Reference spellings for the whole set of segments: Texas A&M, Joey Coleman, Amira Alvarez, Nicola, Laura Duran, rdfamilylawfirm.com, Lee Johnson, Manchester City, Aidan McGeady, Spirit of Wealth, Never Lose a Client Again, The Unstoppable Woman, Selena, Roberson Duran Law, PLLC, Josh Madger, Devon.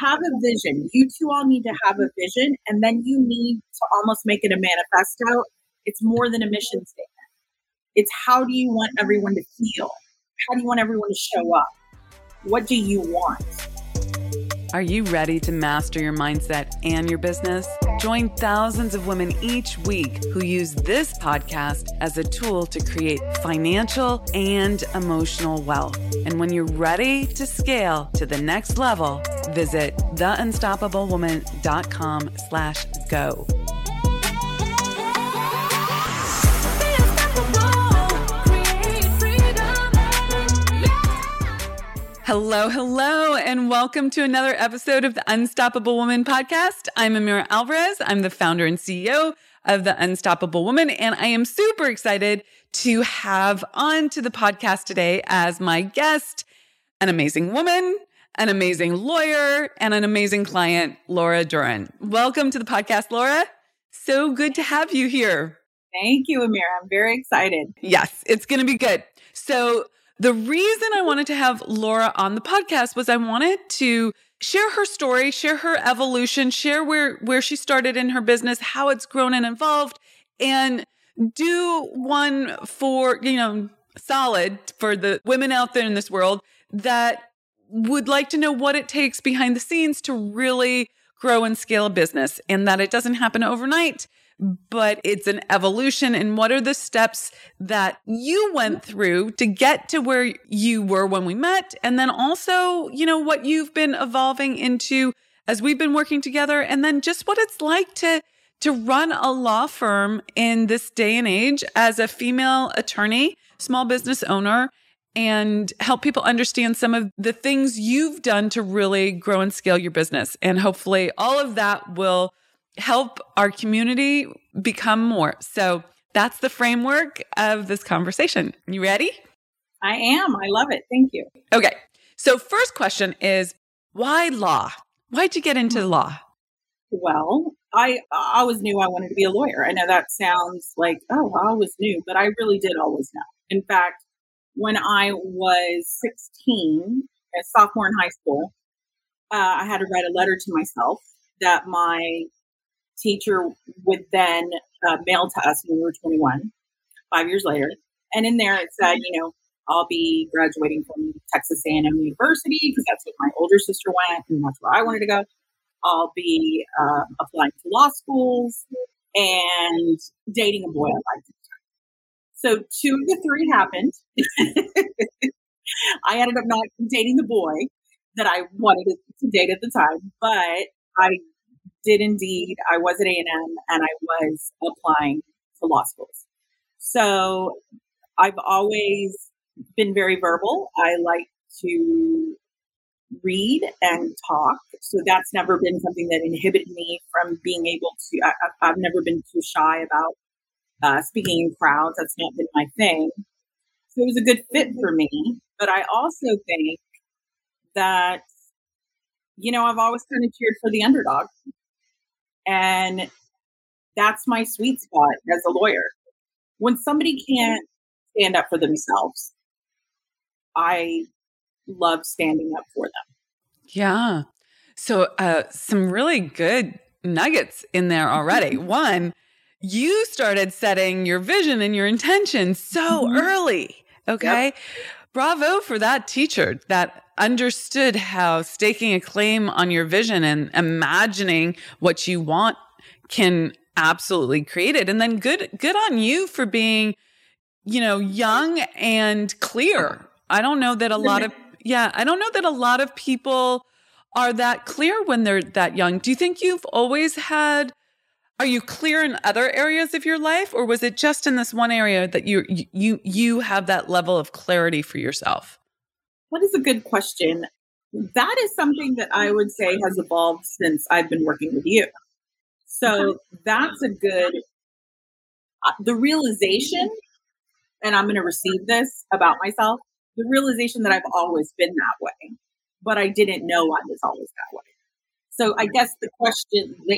have a vision. You two all need to have a vision, and then you need to almost make it a manifesto. It's more than a mission statement. It's how do you want everyone to feel? How do you want everyone to show up? What do you want? Are you ready to master your mindset and your business? Join thousands of women each week who use this podcast as a tool to create financial and emotional wealth. And when you're ready to scale to the next level, visit theunstoppablewoman.com/go. Hello, hello, and welcome to another episode of the Unstoppable Woman podcast. I'm Amira Alvarez. I'm the founder and CEO of The Unstoppable Woman, and I am super excited to have on to the podcast today as my guest, an amazing woman, an amazing lawyer, and an amazing client, Laura Duran. Welcome to the podcast, Laura. So good to have you here. Thank you, Amira. I'm very excited. Yes, it's going to be good. So the reason I wanted to have Laura on the podcast was I wanted to share her story, share her evolution, share where she started in her business, how it's grown and evolved, and do one for, solid for the women out there in this world that would like to know what it takes behind the scenes to really grow and scale a business, and that it doesn't happen overnight, but it's an evolution. And what are the steps that you went through to get to where you were when we met? And then also, what you've been evolving into as we've been working together. And then just what it's like to run a law firm in this day and age as a female attorney, small business owner, and help people understand some of the things you've done to really grow and scale your business. And hopefully all of that will help our community become more. So that's the framework of this conversation. You ready? I am. I love it. Thank you. Okay. So first question is, why law? Why'd you get into law? Well, I always knew I wanted to be a lawyer. I know that sounds like, oh, I always knew, but I really did always know. In fact, when I was 16, a sophomore in high school, I had to write a letter to myself that my teacher would then mail to us when we were 21, 5 years later. And in there it said, I'll be graduating from Texas A&M University because that's what my older sister went and that's where I wanted to go. I'll be applying to law schools and dating a boy I liked. So 2 of the 3 happened. I ended up not dating the boy that I wanted to date at the time, but I was at A&M and I was applying to law schools. So I've always been very verbal. I like to read and talk. So that's never been something that inhibited me from being able to, I've never been too shy about speaking in crowds. That's not been my thing. So it was a good fit for me. But I also think that, I've always kind of cheered for the underdog. And that's my sweet spot as a lawyer. When somebody can't stand up for themselves, I love standing up for them. Yeah. So some really good nuggets in there already. One, you started setting your vision and your intention so early. Okay. Yep. Bravo for that teacher that understood how staking a claim on your vision and imagining what you want can absolutely create it. And then good on you for being, young and clear. I don't know that a lot of people are that clear when they're that young. Do you think you've always had, are you clear in other areas of your life, or was it just in this one area that you have that level of clarity for yourself? That is a good question. That is something that I would say has evolved since I've been working with you. So that's a good, the realization, and I'm going to receive this about myself, the realization that I've always been that way, but I didn't know I was always that way. So I guess the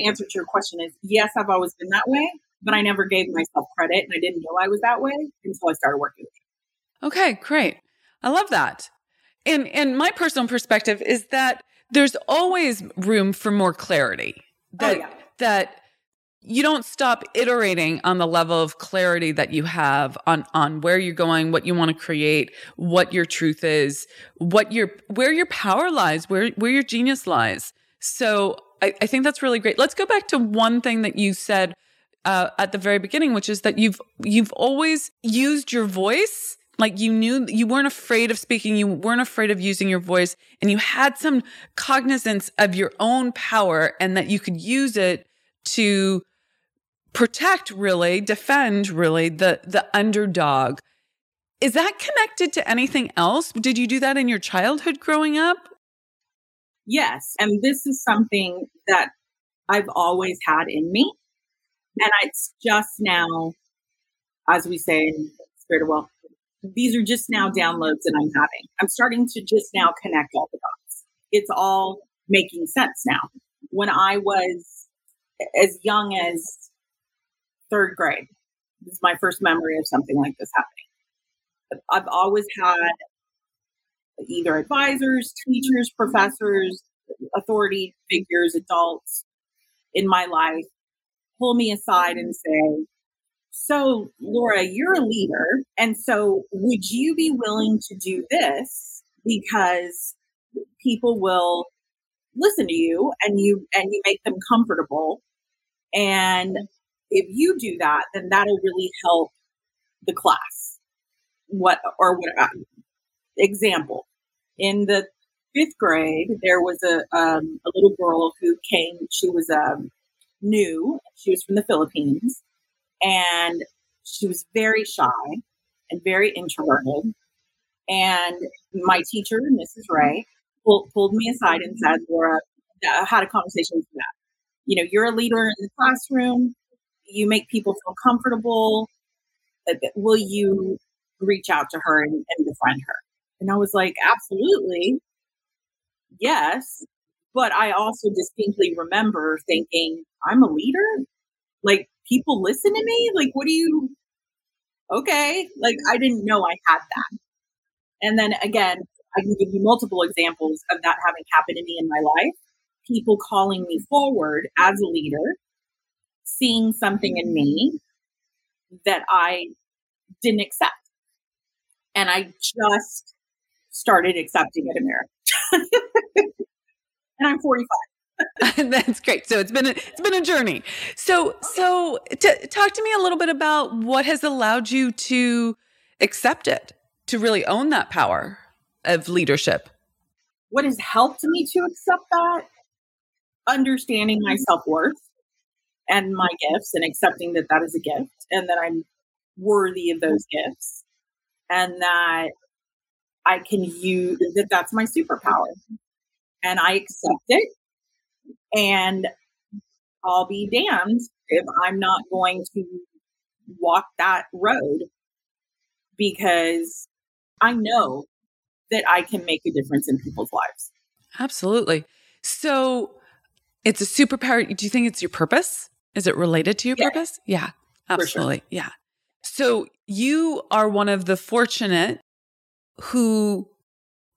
answer to your question is, yes, I've always been that way, but I never gave myself credit and I didn't know I was that way until I started working with you. Okay, great. I love that. And my personal perspective is that there's always room for more clarity. That, that you don't stop iterating on the level of clarity that you have on where you're going, what you want to create, what your truth is, what your where your power lies, where your genius lies. So I think that's really great. Let's go back to one thing that you said at the very beginning, which is that you've always used your voice. Like you knew you weren't afraid of speaking, you weren't afraid of using your voice, and you had some cognizance of your own power and that you could use it to protect, really, defend, really, the underdog. Is that connected to anything else? Did you do that in your childhood growing up? Yes. And this is something that I've always had in me. And it's just now, as we say in Spirit of Wealth, these are just now downloads that I'm having. I'm starting to just now connect all the dots. It's all making sense now. When I was as young as third grade, this is my first memory of something like this happening. I've always had either advisors, teachers, professors, authority figures, adults in my life pull me aside and say, so Laura, you're a leader. And so would you be willing to do this? Because people will listen to you and you make them comfortable. And if you do that, then that'll really help the class. Example, in the fifth grade, there was a little girl who came, she was new, she was from the Philippines. And she was very shy and very introverted. And my teacher, Mrs. Ray, pulled me aside and said, Laura, I had a conversation with that. You know, you're a leader in the classroom. You make people feel comfortable. Will you reach out to her and befriend her? And I was like, absolutely. Yes. But I also distinctly remember thinking, I'm a leader? Like, people listen to me? Like, what do you, okay. Like, I didn't know I had that. And then again, I can give you multiple examples of that having happened to me in my life. People calling me forward as a leader, seeing something in me that I didn't accept. And I just started accepting it, Amira. And I'm 45. That's great. So it's been a journey. So talk to me a little bit about what has allowed you to accept it, to really own that power of leadership. What has helped me to accept that? Understanding my self-worth and my gifts and accepting that that is a gift and that I'm worthy of those gifts and that I can use that. That's my superpower and I accept it. And I'll be damned if I'm not going to walk that road because I know that I can make a difference in people's lives. Absolutely. So it's a superpower. Do you think it's your purpose? Is it related to your purpose? Yeah, absolutely. Sure. Yeah. So you are one of the fortunate who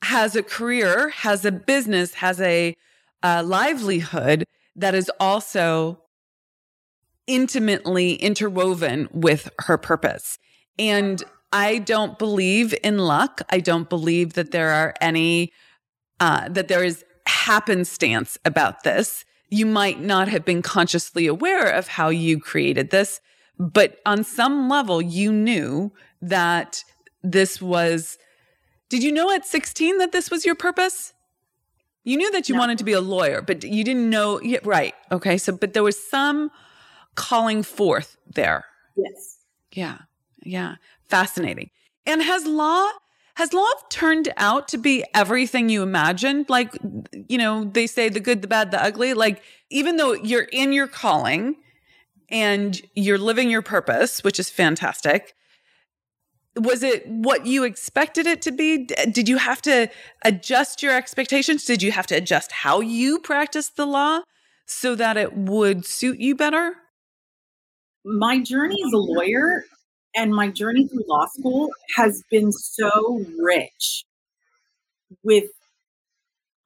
has a career, has a business, has a livelihood that is also intimately interwoven with her purpose. And I don't believe in luck. I don't believe that there are that there is happenstance about this. You might not have been consciously aware of how you created this, but on some level you knew that this was, did you know at 16 that this was your purpose? You knew that you wanted to be a lawyer, but you didn't know. Yeah, right. Okay. So, but there was some calling forth there. Yes. Yeah. Yeah. Fascinating. And has law turned out to be everything you imagined? Like, you know, they say the good, the bad, the ugly. Like, even though you're in your calling and you're living your purpose, which is fantastic, was it what you expected it to be? Did you have to adjust your expectations? Did you have to adjust how you practiced the law so that it would suit you better? My journey as a lawyer and my journey through law school has been so rich with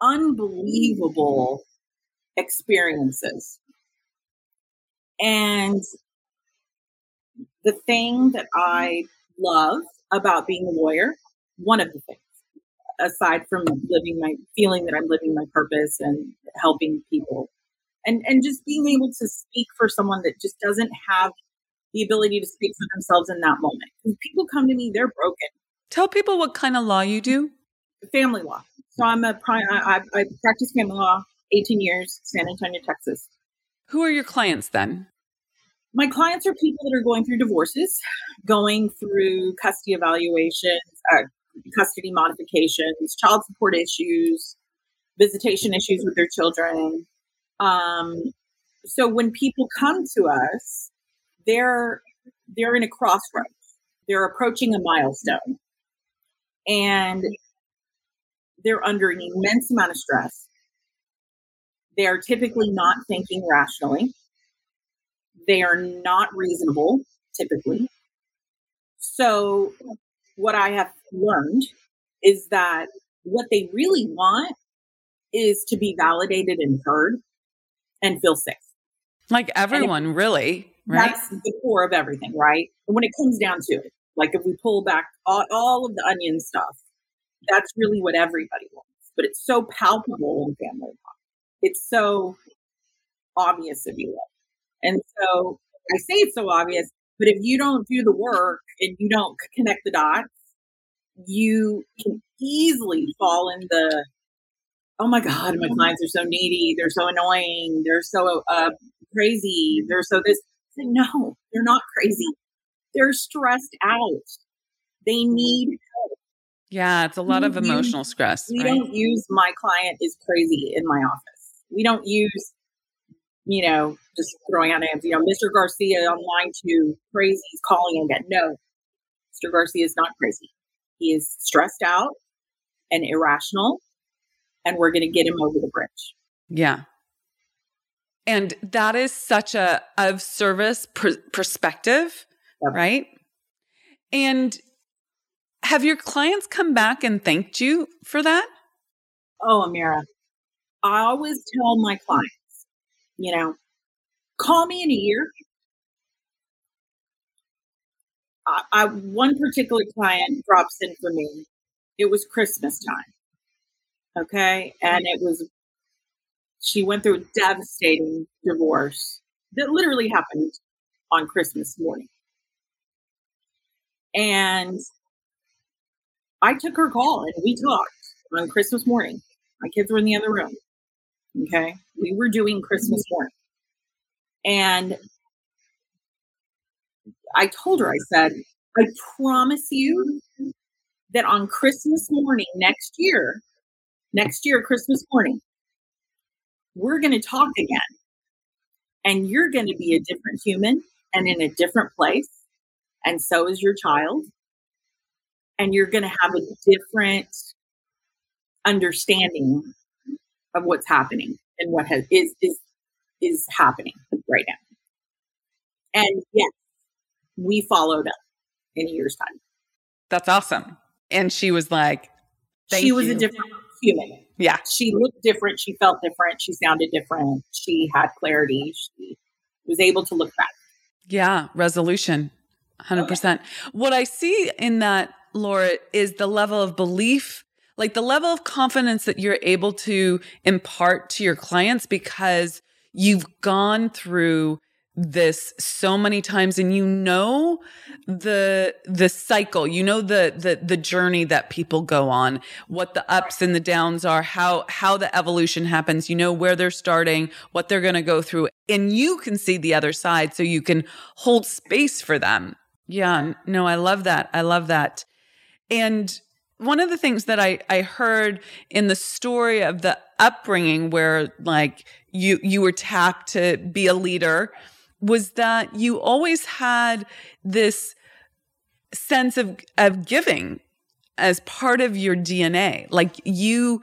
unbelievable experiences. And the thing that I love about being a lawyer, one of the things, aside from feeling that I'm living my purpose and helping people, and just being able to speak for someone that just doesn't have the ability to speak for themselves in that moment. When people come to me, they're broken. Tell people what kind of law you do. Family law. So I practice family law 18 years, San Antonio, Texas. Who are your clients then? My clients are people that are going through divorces, going through custody evaluations, custody modifications, child support issues, visitation issues with their children. So when people come to us, they're in a crossroads. They're approaching a milestone and they're under an immense amount of stress. They are typically not thinking rationally. They are not reasonable, typically. So what I have learned is that what they really want is to be validated and heard and feel safe. Like everyone, really, right? That's the core of everything, right? And when it comes down to it, like if we pull back all of the onion stuff, that's really what everybody wants. But it's so palpable in family law. It's so obvious, if you will. And so I say it's so obvious, but if you don't do the work and you don't connect the dots, you can easily fall in the, oh my God, my clients are so needy. They're so annoying. They're so crazy. They're so this. No, they're not crazy. They're stressed out. They need help. Yeah, it's a lot of emotional stress. We don't use my client is crazy in my office. We don't use, just throwing out names, Mr. Garcia on line 2, crazy, he's calling again. No, Mr. Garcia is not crazy. He is stressed out and irrational, and we're going to get him over the bridge. Yeah. And that is such a of service perspective, yep. Right? And have your clients come back and thanked you for that? Oh, Amira. I always tell my clients, call me in a year. One particular client drops in for me. It was Christmas time. Okay. And she went through a devastating divorce that literally happened on Christmas morning. And I took her call and we talked on Christmas morning. My kids were in the other room. Okay. We were doing Christmas morning. And I told her, I said, I promise you that on Christmas morning next year, Christmas morning, we're going to talk again. And you're going to be a different human and in a different place. And so is your child. And you're going to have a different understanding of what's happening and what is happening right now. And yes, we followed up in a year's time. That's awesome. And she was like, she was a different human. Yeah. She looked different. She felt different. She sounded different. She had clarity. She was able to look back. Yeah. Resolution. 100%. Okay. What I see in that, Laura, is the level of belief, like the level of confidence that you're able to impart to your clients because you've gone through this so many times and the cycle, the journey that people go on, what the ups and the downs are, how the evolution happens, where they're starting, what they're going to go through, and you can see the other side so you can hold space for them. Yeah, no, I love that. I love that. And one of the things that I heard in the story of the upbringing where like you were tapped to be a leader was that you always had this sense of giving as part of your DNA. Like you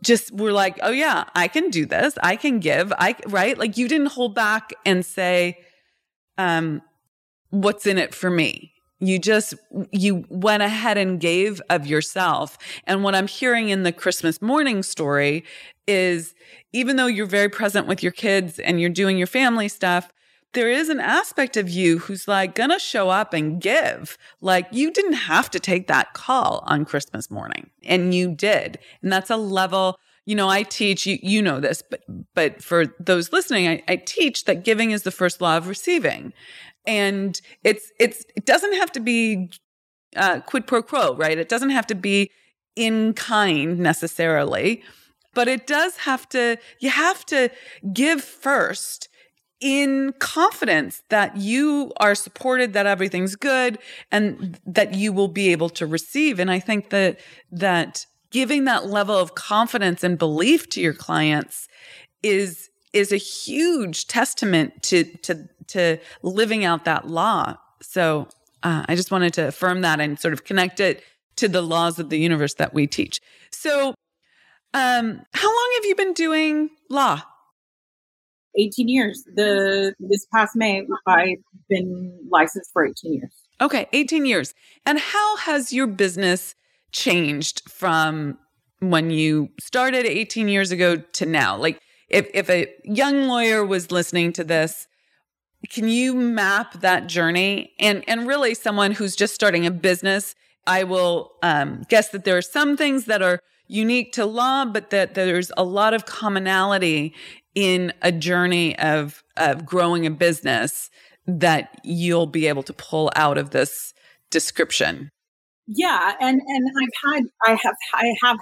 just were like, oh yeah, I can do this. I can give. Right? Like you didn't hold back and say, what's in it for me? You went ahead and gave of yourself. And what I'm hearing in the Christmas morning story is, even though you're very present with your kids and you're doing your family stuff, there is an aspect of you who's like gonna show up and give. Like, you didn't have to take that call on Christmas morning, and you did. And that's a level, you know, I teach, you know this, but for those listening, I teach that giving is the first law of receiving. And it doesn't have to be quid pro quo, right? It doesn't have to be in kind necessarily, but it does have to, you have to give first in confidence that you are supported, that everything's good, and that you will be able to receive. And I think that giving that level of confidence and belief to your clients is a huge testament to living out that law. So I just wanted to affirm that and sort of connect it to the laws of the universe that we teach. So how long have you been doing law? 18 years. This past May, I've been licensed for 18 years. Okay, 18 years. And how has your business changed from when you started 18 years ago to now? Like, if a young lawyer was listening to this, can you map that journey? And really, someone who's just starting a business, I will guess that there are some things that are unique to law, but that there's a lot of commonality in a journey of growing a business that you'll be able to pull out of this description. Yeah. And I have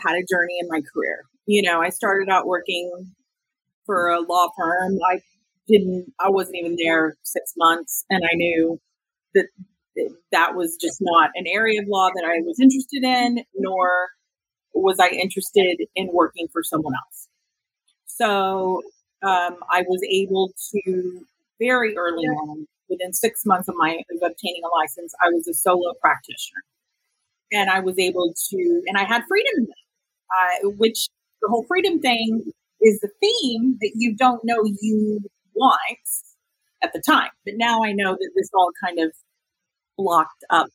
had a journey in my career. You know, I started out working for a law firm. I wasn't even there 6 months, and I knew that that was just not an area of law that I was interested in, nor was I interested in working for someone else. So I was able to, very early on, within 6 months of obtaining a license, I was a solo practitioner. And I was able to, and I had freedom, which the whole freedom thing is the theme that you don't know you want at the time. But now I know that this all kind of blocked up.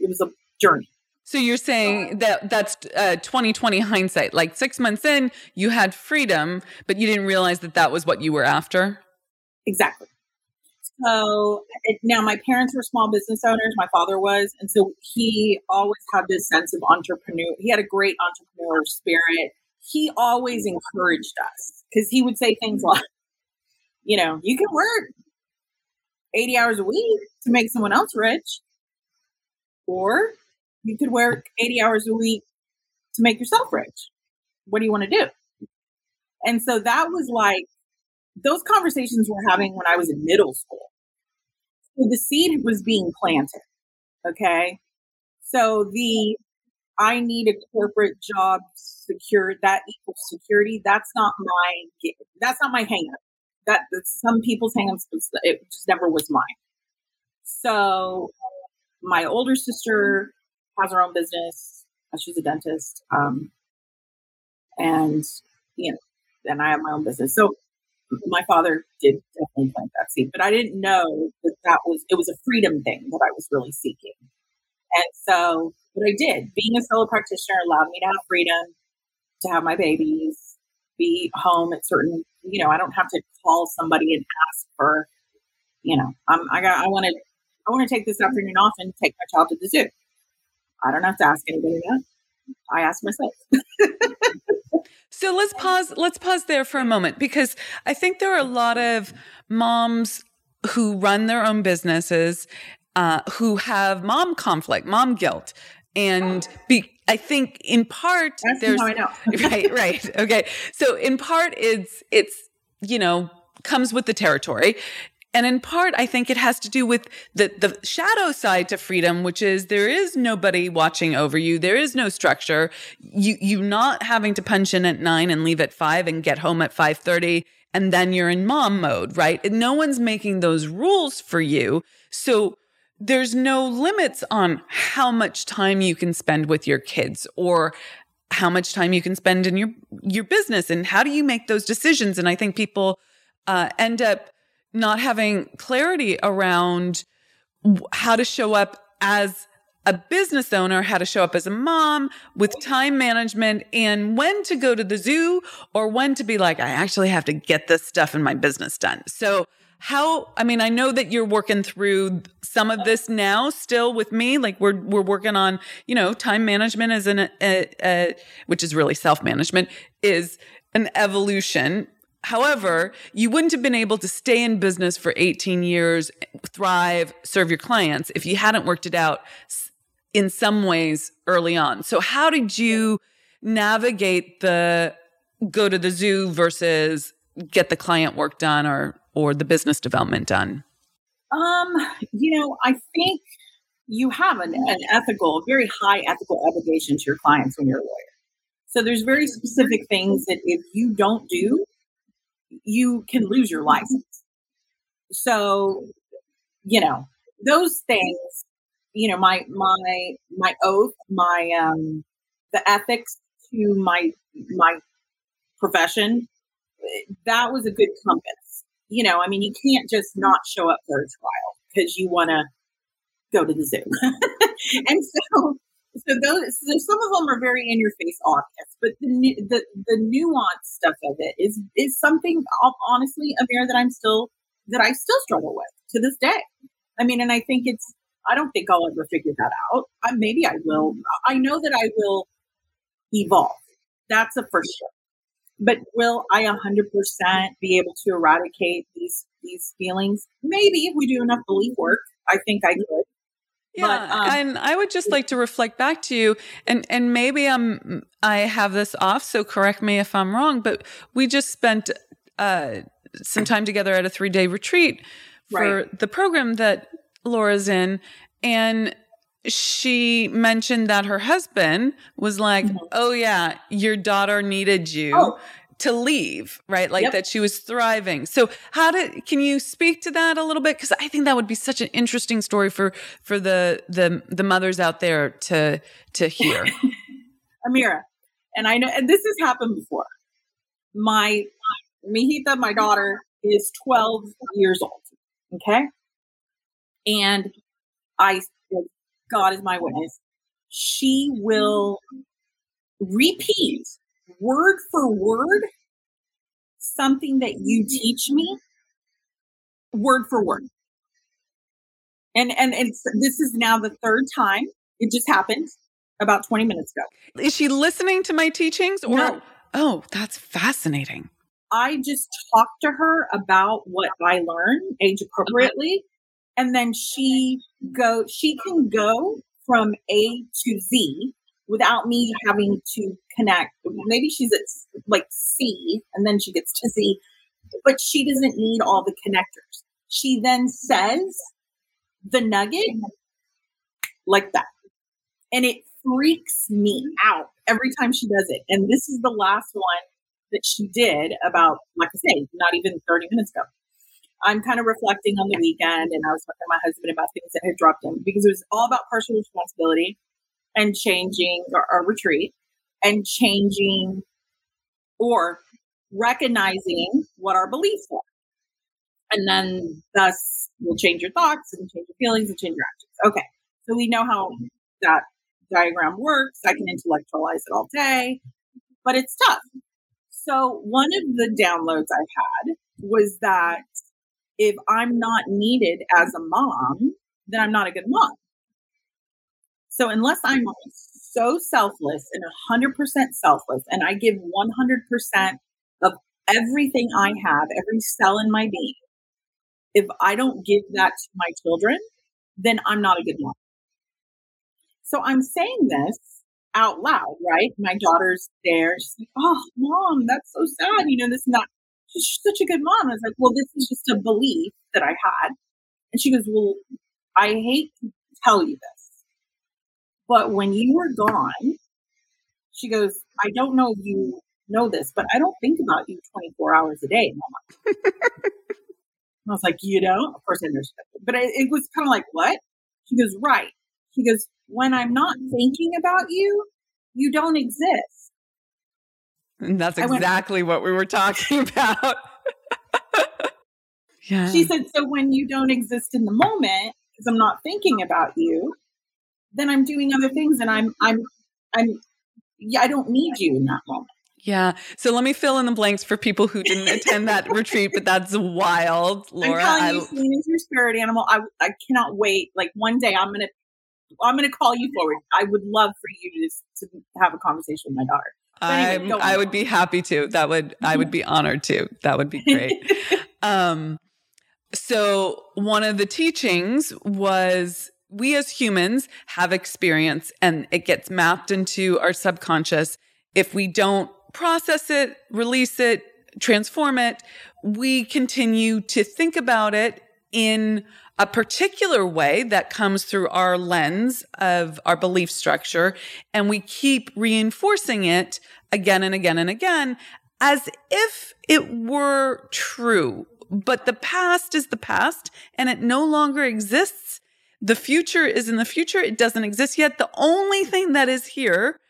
It was a journey. So you're saying that's 2020 hindsight. Like, 6 months in, you had freedom, but you didn't realize that was what you were after? Exactly. So now, my parents were small business owners. My father was. And so he always had this sense of entrepreneur. He had a great entrepreneur spirit. He always encouraged us, because he would say things like, you know, you can work 80 hours a week to make someone else rich, or you could work 80 hours a week to make yourself rich. What do you want to do? And so that was like, those conversations we're having when I was in middle school. So the seed was being planted. Okay. So I need a corporate job secure, that equals security. That's not my hang up. That's some people's hang ups, but it just never was mine. So my older sister has her own business. She's a dentist. And, you know, and I have my own business. So my father did definitely plant that seed, but I didn't know that it was a freedom thing that I was really seeking. And so, but I did. Being a solo practitioner allowed me to have freedom, to have my babies, be home at certain, you know, I don't have to call somebody and ask for, you know, I want to take this afternoon off and take my child to the zoo. I don't have to ask anybody that. I ask myself. So let's pause there for a moment, because I think there are a lot of moms who run their own businesses who have mom conflict, mom guilt. And I think in part, that's how I know. Right. Okay. So in part it's, you know, comes with the territory. And in part, I think it has to do with the shadow side to freedom, which is there is nobody watching over you. There is no structure. You're not having to punch in at 9 and leave at 5 and get home at 5:30. And then you're in mom mode, right? And no one's making those rules for you. So there's no limits on how much time you can spend with your kids or how much time you can spend in your business. And how do you make those decisions? And I think people end up not having clarity around how to show up as a business owner, how to show up as a mom with time management and when to go to the zoo or when to be like, I actually have to get this stuff in my business done. So how, I mean, I know that you're working through some of this now still with me, like we're working on, you know, time management as which is really self-management, is an evolution. However, you wouldn't have been able to stay in business for 18 years, thrive, serve your clients if you hadn't worked it out in some ways early on. So how did you navigate the go to the zoo versus get the client work done or the business development done? You know, I think you have very high ethical obligation to your clients when you're a lawyer. So there's very specific things that if you don't do, you can lose your license. So, you know, those things, you know, my oath, the ethics to my profession, that was a good compass. You know, I mean, you can't just not show up for a trial because you want to go to the zoo. And so some of them are very in your face, obvious, but the nuanced stuff of it is something, honestly, Amira, that I still struggle with to this day. I mean, and I don't think I'll ever figure that out. Maybe I will. I know that I will evolve. That's a for sure. But will I 100% be able to eradicate these feelings? Maybe if we do enough belief work, I think I could. Yeah, but, and I would just like to reflect back to you, and maybe I have this off, so correct me if I'm wrong, but we just spent some time together at a 3-day retreat for the program that Laura's in, and she mentioned that her husband was like, oh yeah, your daughter needed you to leave, right? Like that she was thriving. So can you speak to that a little bit? Because I think that would be such an interesting story for the mothers out there to hear. Amira, and I know, and this has happened before. My daughter, is 12 years old. Okay. And God is my witness, she will repeat word for word something that you teach me, word for word. And this is now the third time. It just happened about 20 minutes ago. Is she listening to my teachings? Or no. Oh, that's fascinating. I just talked to her about what I learn age appropriately. And then she can go from A to Z without me having to connect. Maybe she's at like C and then she gets to Z, but she doesn't need all the connectors. She then says the nugget like that. And it freaks me out every time she does it. And this is the last one that she did about, like I say, not even 30 minutes ago. I'm kind of reflecting on the weekend, and I was talking to my husband about things that had dropped him because it was all about partial responsibility and changing our retreat and changing or recognizing what our beliefs are. And then thus you'll change your thoughts and change your feelings and change your actions. Okay. So we know how that diagram works. I can intellectualize it all day, but it's tough. So one of the downloads I had was that if I'm not needed as a mom, then I'm not a good mom. So unless I'm so selfless and 100% selfless, and I give 100% of everything I have, every cell in my being, if I don't give that to my children, then I'm not a good mom. So I'm saying this out loud, right? My daughter's there. She's like, oh, mom, that's so sad. You know, this and that. She's such a good mom. I was like, well, this is just a belief that I had. And she goes, well, I hate to tell you this, but when you were gone, she goes, I don't know if you know this, but I don't think about you 24 hours a day, mama. I was like, you know, of course I understood. But it was kind of like, what? She goes, right. She goes, when I'm not thinking about you, you don't exist. And that's exactly what we were talking about. Yeah. She said, so when you don't exist in the moment, because I'm not thinking about you, then I'm doing other things, and I don't need you in that moment. Yeah. So let me fill in the blanks for people who didn't attend that retreat, but that's wild, Laura. I'm telling you, Selena's your spirit animal. I cannot wait. Like, one day I'm gonna call you forward. I would love for you to have a conversation with my daughter. Anyway, I would be happy to. I would be honored to. That would be great. So one of the teachings was, we as humans have experience, and it gets mapped into our subconscious. If we don't process it, release it, transform it, we continue to think about it in a particular way that comes through our lens of our belief structure, and we keep reinforcing it again and again and again as if it were true. But the past is the past, and it no longer exists. The future is in the future. It doesn't exist yet. The only thing that is here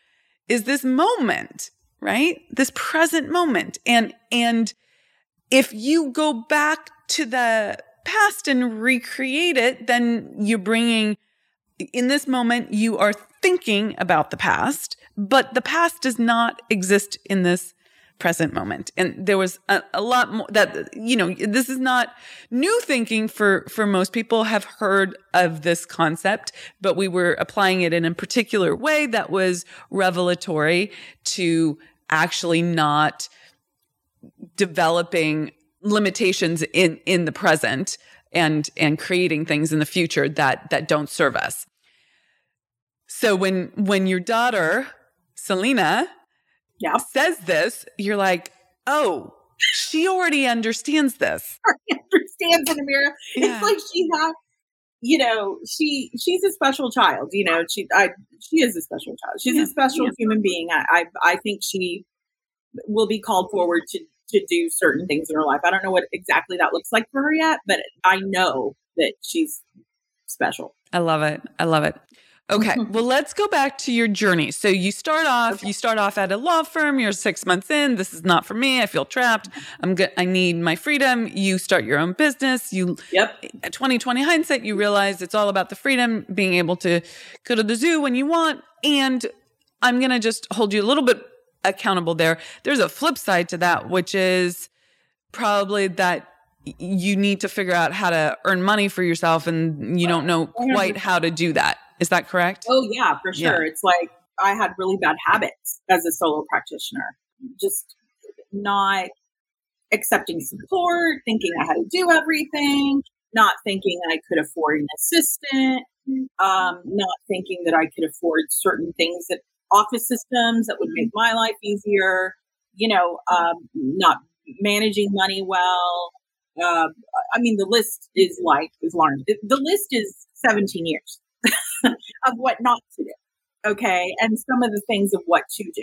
is this moment, right? This present moment. And if you go back to the past and recreate it, then you're bringing, in this moment, you are thinking about the past, but the past does not exist in this present moment. And there was a lot more that, you know, this is not new thinking for most people have heard of this concept, but we were applying it in a particular way that was revelatory to actually not developing limitations in the present and creating things in the future that don't serve us. So when your daughter, Selena, yeah, says this, you're like, oh, she already understands this. She understands it, Amira. Yeah. It's like she's not, you know, she's a special child. You know, she is a special child. She's a special human being. I think she will be called forward to do certain things in her life. I don't know what exactly that looks like for her yet, but I know that she's special. I love it. I love it. Okay. Well, let's go back to your journey. So you start off at a law firm. You're 6 months in. This is not for me. I feel trapped. I need my freedom. You start your own business. Yep. 2020 hindsight, you realize it's all about the freedom, being able to go to the zoo when you want. And I'm going to just hold you a little bit accountable there. There's a flip side to that, which is probably that you need to figure out how to earn money for yourself, and you don't know quite how to do that. Is that correct? Oh, yeah, for sure. Yeah. It's like I had really bad habits as a solo practitioner, just not accepting support, thinking I had to do everything, not thinking I could afford an assistant, not thinking that I could afford certain things, that office systems that would make my life easier, you know, not managing money well. I mean, the list is large. The list is 17 years. Of what not to do. Okay. And some of the things of what to do.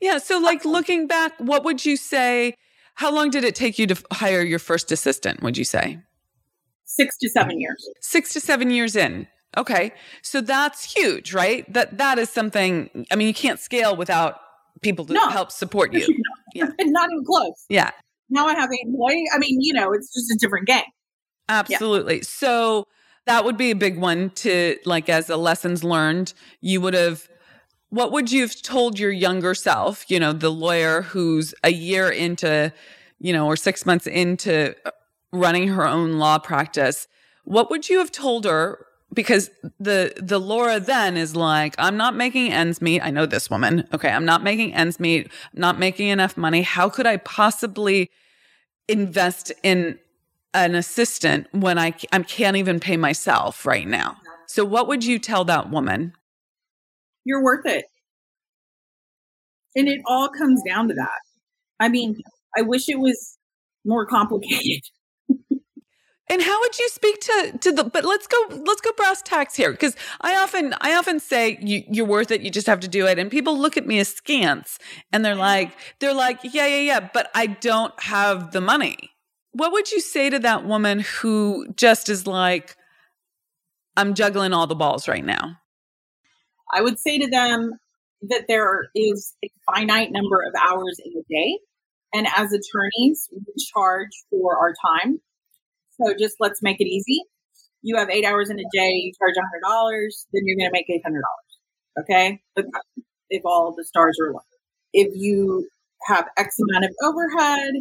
Yeah. So like looking back, what would you say, how long did it take you to hire your first assistant? Would you say? 6 to 7 years. 6 to 7 years in. Okay. So that's huge, right? That is something, I mean, you can't scale without people to help support you. Yeah. Not even close. Yeah. Now I have a boy. I mean, you know, it's just a different game. Absolutely. Yeah. So that would be a big one to, like, as a lessons learned, what would you have told your younger self, you know, the lawyer who's a year into, you know, or 6 months into running her own law practice? What would you have told her? Because the Laura then is like, I'm not making ends meet. I know this woman. Okay. I'm not making ends meet, not making enough money. How could I possibly invest in an assistant when I can't even pay myself right now? So what would you tell that woman? You're worth it. And it all comes down to that. I mean, I wish it was more complicated. And how would you speak but let's go brass tacks here. Cause I often say you're worth it. You just have to do it. And people look at me askance and they're like, yeah, but I don't have the money. What would you say to that woman who just is like, I'm juggling all the balls right now? I would say to them that there is a finite number of hours in a day. And as attorneys, we charge for our time. So just let's make it easy. you have 8 hours in a day, you charge $100, then you're going to make $800. Okay? But if all the stars are aligned. If you have X amount of overhead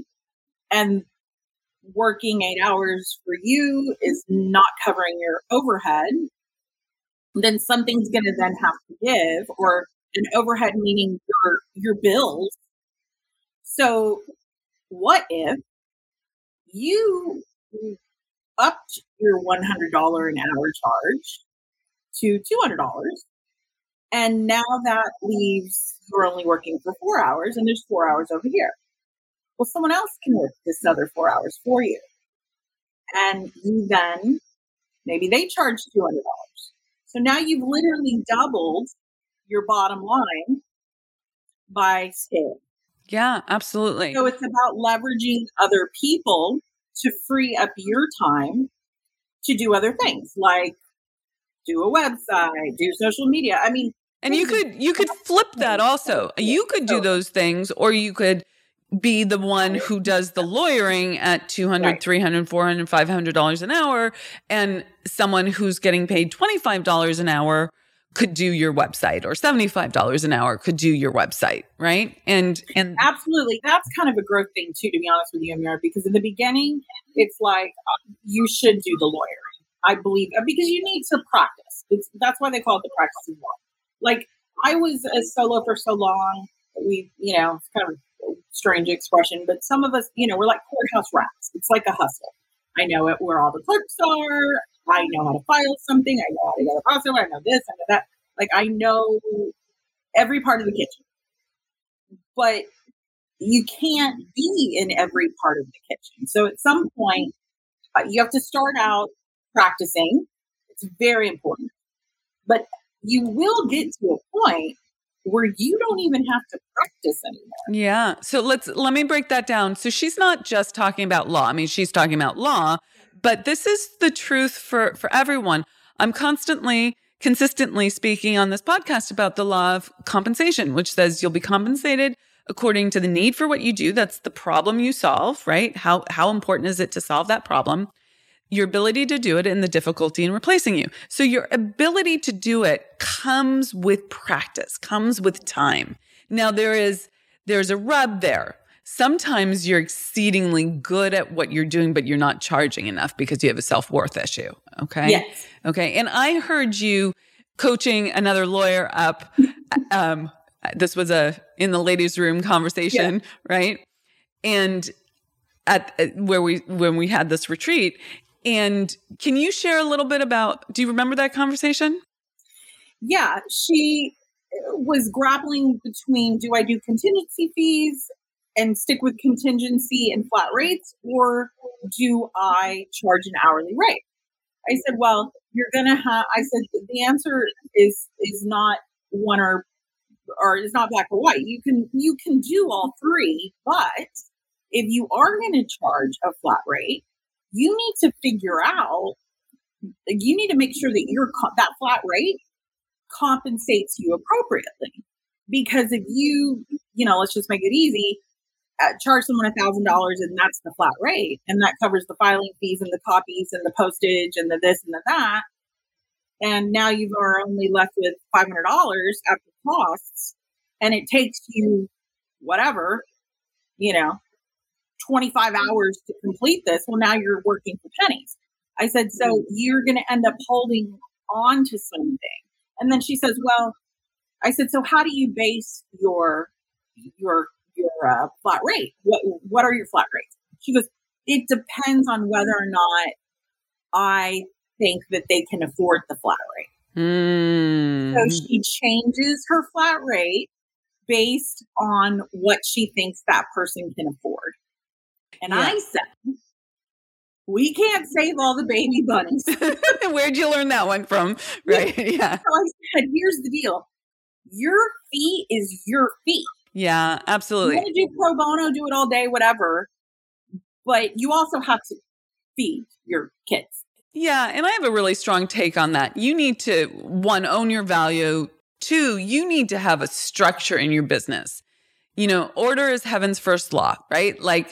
and working 8 hours for you is not covering your overhead, then something's going to then have to give, or an overhead meaning your bills. So what if you upped your $100 an hour charge to $200, and now that leaves you're only working for 4 hours, and there's 4 hours over here. Well, someone else can work this other 4 hours for you. And you then, maybe they charge $200. So now you've literally doubled your bottom line by scale. Yeah, absolutely. So it's about leveraging other people to free up your time to do other things, like do a website, do social media. I mean, and you could flip that also. You could do those things, or you could be the one who does the lawyering at $200, $300, $400, $500 an hour, and someone who's getting paid $25 an hour could do your website, or $75 an hour could do your website, right? And absolutely. That's kind of a growth thing too, to be honest with you, Amira, because in the beginning, it's like, you should do the lawyering, I believe, because you need to practice. That's why they call it the practice of law. Like, I was a solo for so long, it's kind of a strange expression, but some of us, we're like courthouse rats. It's like a hustle. I know it where all the clerks are. I know how to file something. I know how to get a process. I know this, I know that. Like, I know every part of the kitchen. But you can't be in every part of the kitchen. So at some point, you have to start out practicing. It's very important. But you will get to a point where you don't even have to practice anymore. Yeah. So let me break that down. So she's not just talking about law. I mean, she's talking about law, but this is the truth for everyone. I'm consistently speaking on this podcast about the law of compensation, which says you'll be compensated according to the need for what you do. That's the problem you solve, right? How important is it to solve that problem? Your ability to do it, and the difficulty in replacing you. So your ability to do it comes with practice, comes with time. Now there's a rub there. Sometimes you're exceedingly good at what you're doing, but you're not charging enough because you have a self-worth issue. Okay. Yes. Okay. And I heard you coaching another lawyer up. This was in the ladies' room conversation, yes, right? And when we had this retreat. And can you share a little bit about, do you remember that conversation? Yeah, she was grappling between, do I do contingency fees and stick with contingency and flat rates, or do I charge an hourly rate? I said, well, the answer is not one or it's not black or white. You can do all three, but if you are going to charge a flat rate, you need to figure out, you need to make sure that that flat rate compensates you appropriately. Because if you, let's just make it easy, charge someone $1,000 and that's the flat rate, and that covers the filing fees and the copies and the postage and the this and the that, and now you are only left with $500 after costs, and it takes you whatever, 25 hours to complete this. Well, now you're working for pennies. I said, so you're going to end up holding on to something. And then she says, well, I said, so how do you base your flat rate? What are your flat rates? She goes, it depends on whether or not I think that they can afford the flat rate. Mm. So she changes her flat rate based on what she thinks that person can afford. And yeah. I said, we can't save all the baby bunnies. Where'd you learn that one from? Right. Yeah. So I said, here's the deal. Your fee is your fee. Yeah, absolutely. You want to do pro bono, do it all day, whatever. But you also have to feed your kids. Yeah. And I have a really strong take on that. You need to, 1, own your value. 2, you need to have a structure in your business. Order is heaven's first law, right? Like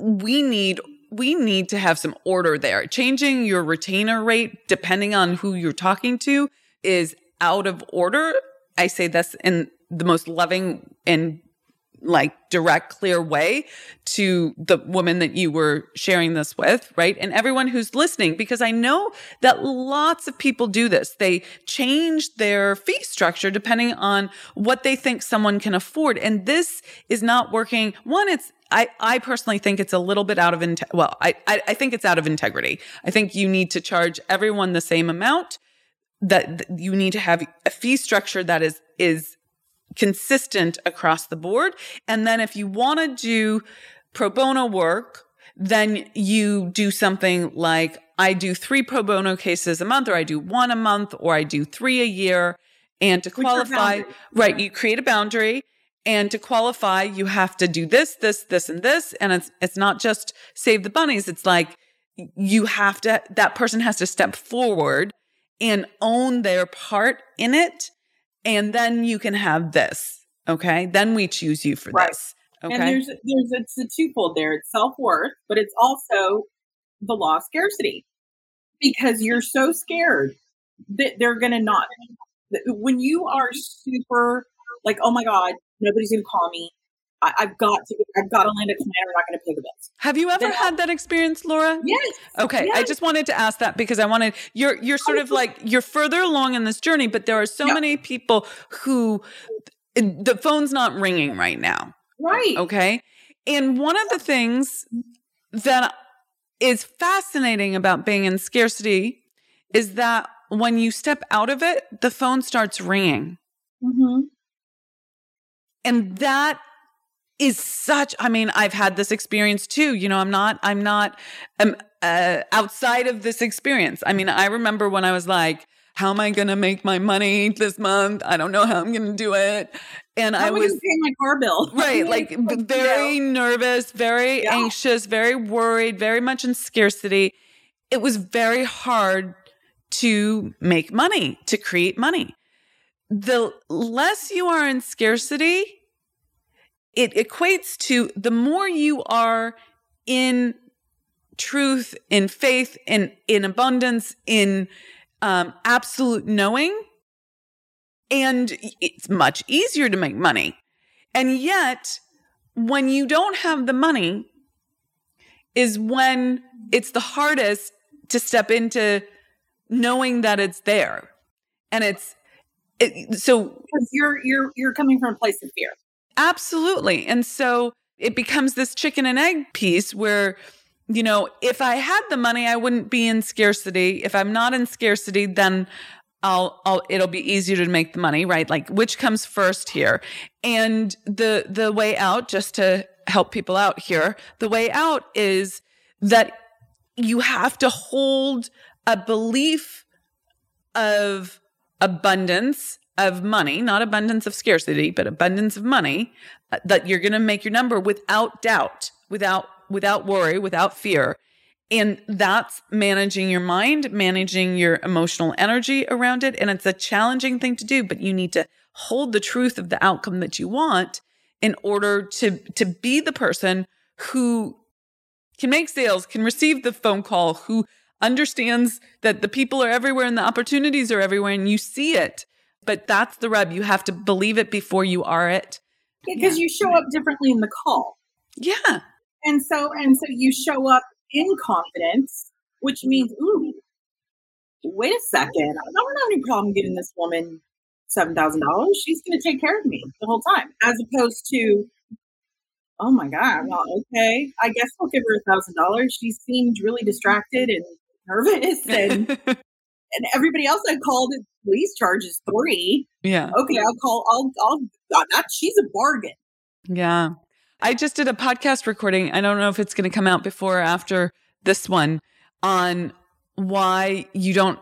we need we need to have some order there. Changing your retainer rate, depending on who you're talking to, is out of order. I say this in the most loving and like direct, clear way to the woman that you were sharing this with, right? And everyone who's listening, because I know that lots of people do this. They change their fee structure depending on what they think someone can afford. And this is not working. One, I personally think it's a little bit out of, I think it's out of integrity. I think you need to charge everyone the same amount, that you need to have a fee structure that is consistent across the board. And then if you want to do pro bono work, then you do something like, I do 3 pro bono cases a month, or I do 1 a month, or I do 3 a year. And to qualify, right, you create a boundary. And to qualify, you have to do this, this, this, and this. And it's not just save the bunnies. It's like you have to, that person has to step forward and own their part in it. And then you can have this. Okay. Then we choose you for this. Okay. And it's a twofold there. It's self-worth, but it's also the law of scarcity, because you're so scared that they're going to not, when you are super like, oh my God, nobody's going to call me. I've got to land a client. We're not going to pay the bills. Have you ever had that experience, Laura? Yes. Okay. Yes. I just wanted to ask that because you're sort of like, you're further along in this journey, but there are so many people who the phone's not ringing right now. Right. Okay. And one of the things that is fascinating about being in scarcity is that when you step out of it, the phone starts ringing. Mm-hmm. And that is such, I mean, I've had this experience too. You know, I'm not outside of this experience. I mean, I remember when I was like, how am I going to make my money this month? I don't know how I'm going to do it. And I was paying my car bill. Right. Like very nervous, very anxious, very worried, very much in scarcity. It was very hard to make money, to create money. The less you are in scarcity, it equates to the more you are in truth, in faith, in abundance, in absolute knowing. And it's much easier to make money. And yet, when you don't have the money is when it's the hardest to step into knowing that it's there. And so you're coming from a place of fear. Absolutely. And so it becomes this chicken and egg piece where, you know, if I had the money, I wouldn't be in scarcity. If I'm not in scarcity, then it'll be easier to make the money, right? Like which comes first here? And the way out, just to help people out here, the way out is that you have to hold a belief of abundance of money, not abundance of scarcity, but abundance of money, that you're going to make your number without doubt, without worry, without fear. And that's managing your mind, managing your emotional energy around it. And it's a challenging thing to do, but you need to hold the truth of the outcome that you want in order to be the person who can make sales, can receive the phone call, who understands that the people are everywhere and the opportunities are everywhere and you see it. But that's the rub. You have to believe it before you are it. Because you show up differently in the call. Yeah. And so you show up in confidence, which means, ooh, wait a second. I don't have any problem giving this woman $7,000. She's going to take care of me the whole time. As opposed to, oh my God, well, okay, I guess we'll give her $1,000. She seemed really distracted and nervous and everybody else I called at least charges 3. Yeah. Okay. She's a bargain. Yeah. I just did a podcast recording. I don't know if it's going to come out before or after this one, on why you don't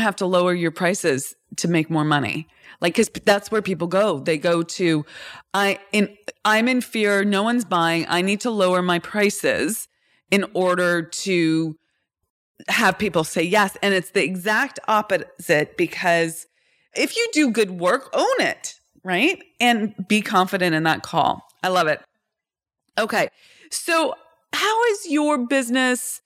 have to lower your prices to make more money. Like, cause that's where people go. They go to, I'm in fear. No one's buying. I need to lower my prices in order to have people say yes. And it's the exact opposite, because if you do good work, own it, right? And be confident in that call. I love it. Okay. So how has your business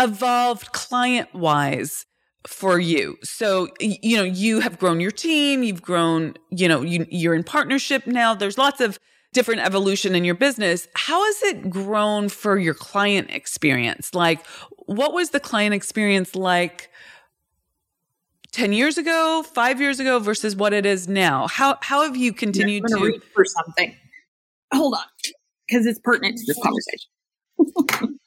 evolved client-wise for you? So, you know, you have grown your team, you've grown, you know, you're in partnership now. There's lots of different evolution in your business. How has it grown for your client experience? Like, what was the client experience like 10 years ago, 5 years ago versus what it is now? How have you continued to reach for something? Hold on, because it's pertinent to this conversation.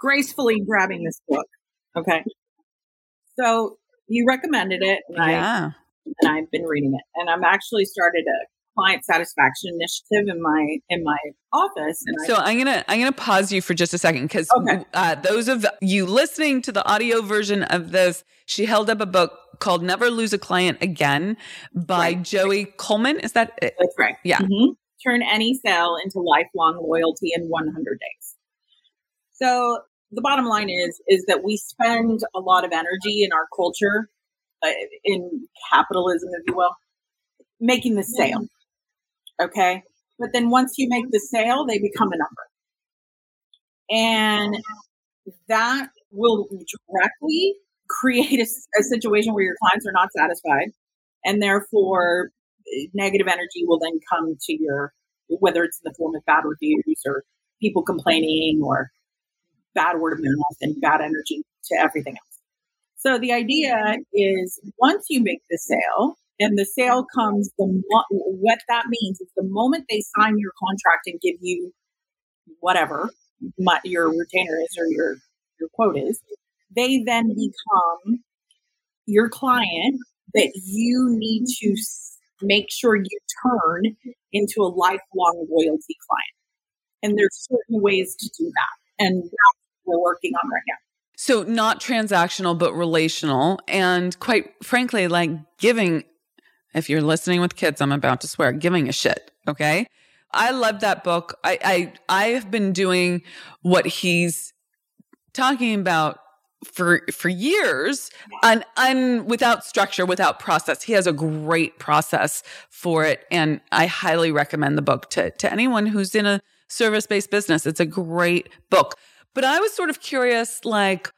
Gracefully grabbing this book. Okay. So you recommended it, and I've been reading it, and I'm actually started a client satisfaction initiative in my office. And so I'm gonna pause you for just a second, because those of you listening to the audio version of this, she held up a book called "Never Lose a Client Again" by Joey Coleman. Is that it? That's right. Yeah. Mm-hmm. Turn any sale into lifelong loyalty in 100 days. So the bottom line is that we spend a lot of energy in our culture, in capitalism, if you will, making the sale. Okay. But then once you make the sale, they become a number. And that will directly create a situation where your clients are not satisfied. And therefore, negative energy will then come to your, whether it's in the form of bad reviews or people complaining or bad word of mouth and bad energy to everything else. So the idea is once you make the sale, and the sale comes, what that means is the moment they sign your contract and give you whatever your retainer is or your quote is, they then become your client that you need to make sure you turn into a lifelong loyalty client. And there's certain ways to do that. And that's what we're working on right now. So not transactional, but relational. And quite frankly, like giving, if you're listening with kids, I'm about to swear, giving a shit. Okay. I love that book. I have been doing what he's talking about for years, and without structure, without process. He has a great process for it. And I highly recommend the book to anyone who's in a service-based business. It's a great book. But I was sort of curious, like,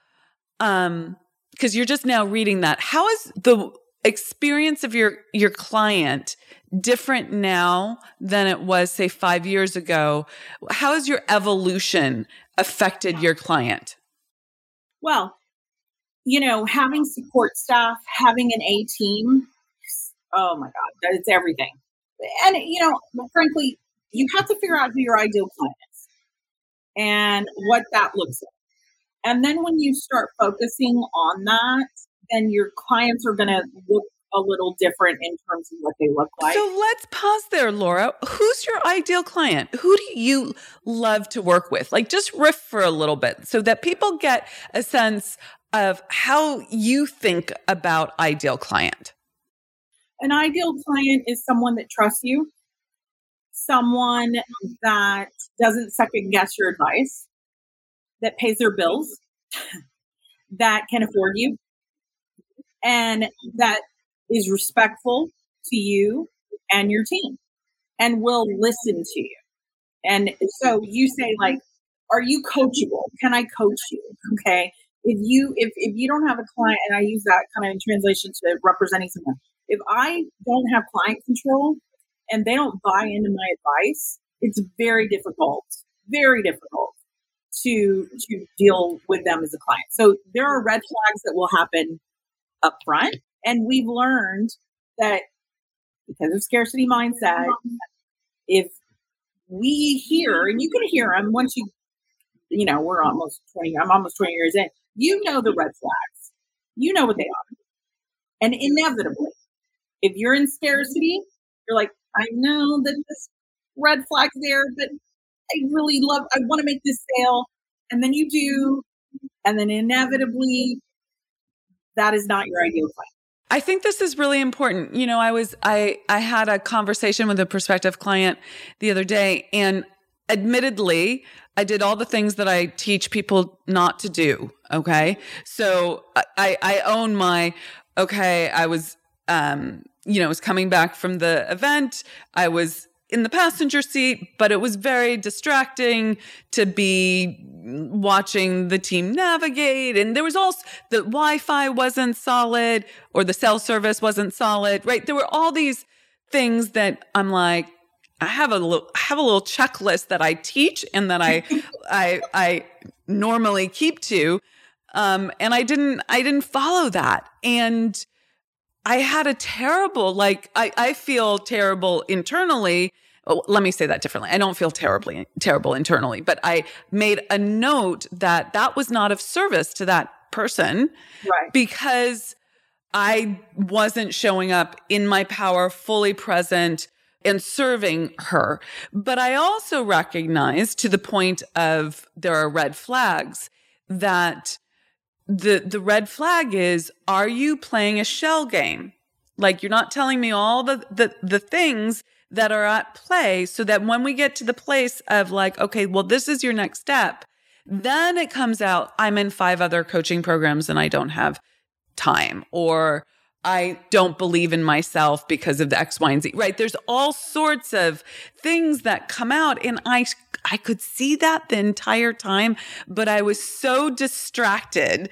because you're just now reading that, how is the experience of your client different now than it was, say, 5 years ago? How has your evolution affected your client? Well, you know, having support staff, having an A team, oh my God, that's everything. And, you know, frankly, you have to figure out who your ideal client is and what that looks like. And then when you start focusing on that, then your clients are going to look a little different in terms of what they look like. So let's pause there, Laura. Who's your ideal client? Who do you love to work with? Like, just riff for a little bit so that people get a sense of how you think about ideal client. An ideal client is someone that trusts you, someone that doesn't second guess your advice, that pays their bills, that can afford you, and that is respectful to you and your team and will listen to you. And so you say, like, are you coachable? Can I coach you? Okay. If you don't have a client, and I use that kind of in translation to representing someone, if I don't have client control and they don't buy into my advice, it's very difficult to deal with them as a client. So there are red flags that will happen up front. And we've learned that because of scarcity mindset, if we hear, and you can hear them once you know, we're almost 20, I'm almost 20 years in, you know the red flags, you know what they are. And inevitably, if you're in scarcity, you're like, I know that this red flag's there, but I want to make this sale. And then you do. And then inevitably, that is not your ideal client. I think this is really important. You know, I had a conversation with a prospective client the other day, and admittedly, I did all the things that I teach people not to do. Okay. So I own I was coming back from the event. I was in the passenger seat, but it was very distracting to be watching the team navigate. And there was also the Wi-Fi wasn't solid, or the cell service wasn't solid, right? There were all these things that I'm like, I have a little checklist that I teach and that I normally keep to. And I didn't follow that. And I had a terrible, I feel terrible internally. Oh, let me say that differently. I don't feel terrible internally, but I made a note that that was not of service to that person, right? Because I wasn't showing up in my power, fully present and serving her. But I also recognize, to the point of there are red flags, that the red flag is, are you playing a shell game? Like, you're not telling me all the things that are at play, so that when we get to the place of like, okay, well, this is your next step, then it comes out, I'm in 5 other coaching programs and I don't have time, or I don't believe in myself because of the X, Y, and Z, right? There's all sorts of things that come out, and I could see that the entire time, but I was so distracted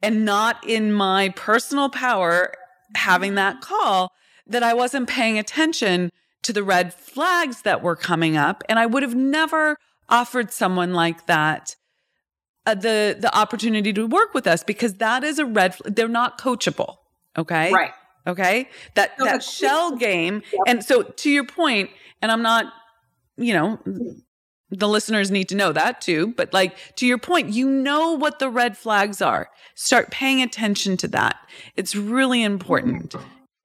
and not in my personal power having that call that I wasn't paying attention to the red flags that were coming up. And I would have never offered someone like that the opportunity to work with us, because that is a red flag. They're not coachable. Okay. Right. Okay. That shell game. Yep. And so, to your point, and I'm not, the listeners need to know that too, but to your point, what the red flags are. Start paying attention to that. It's really important.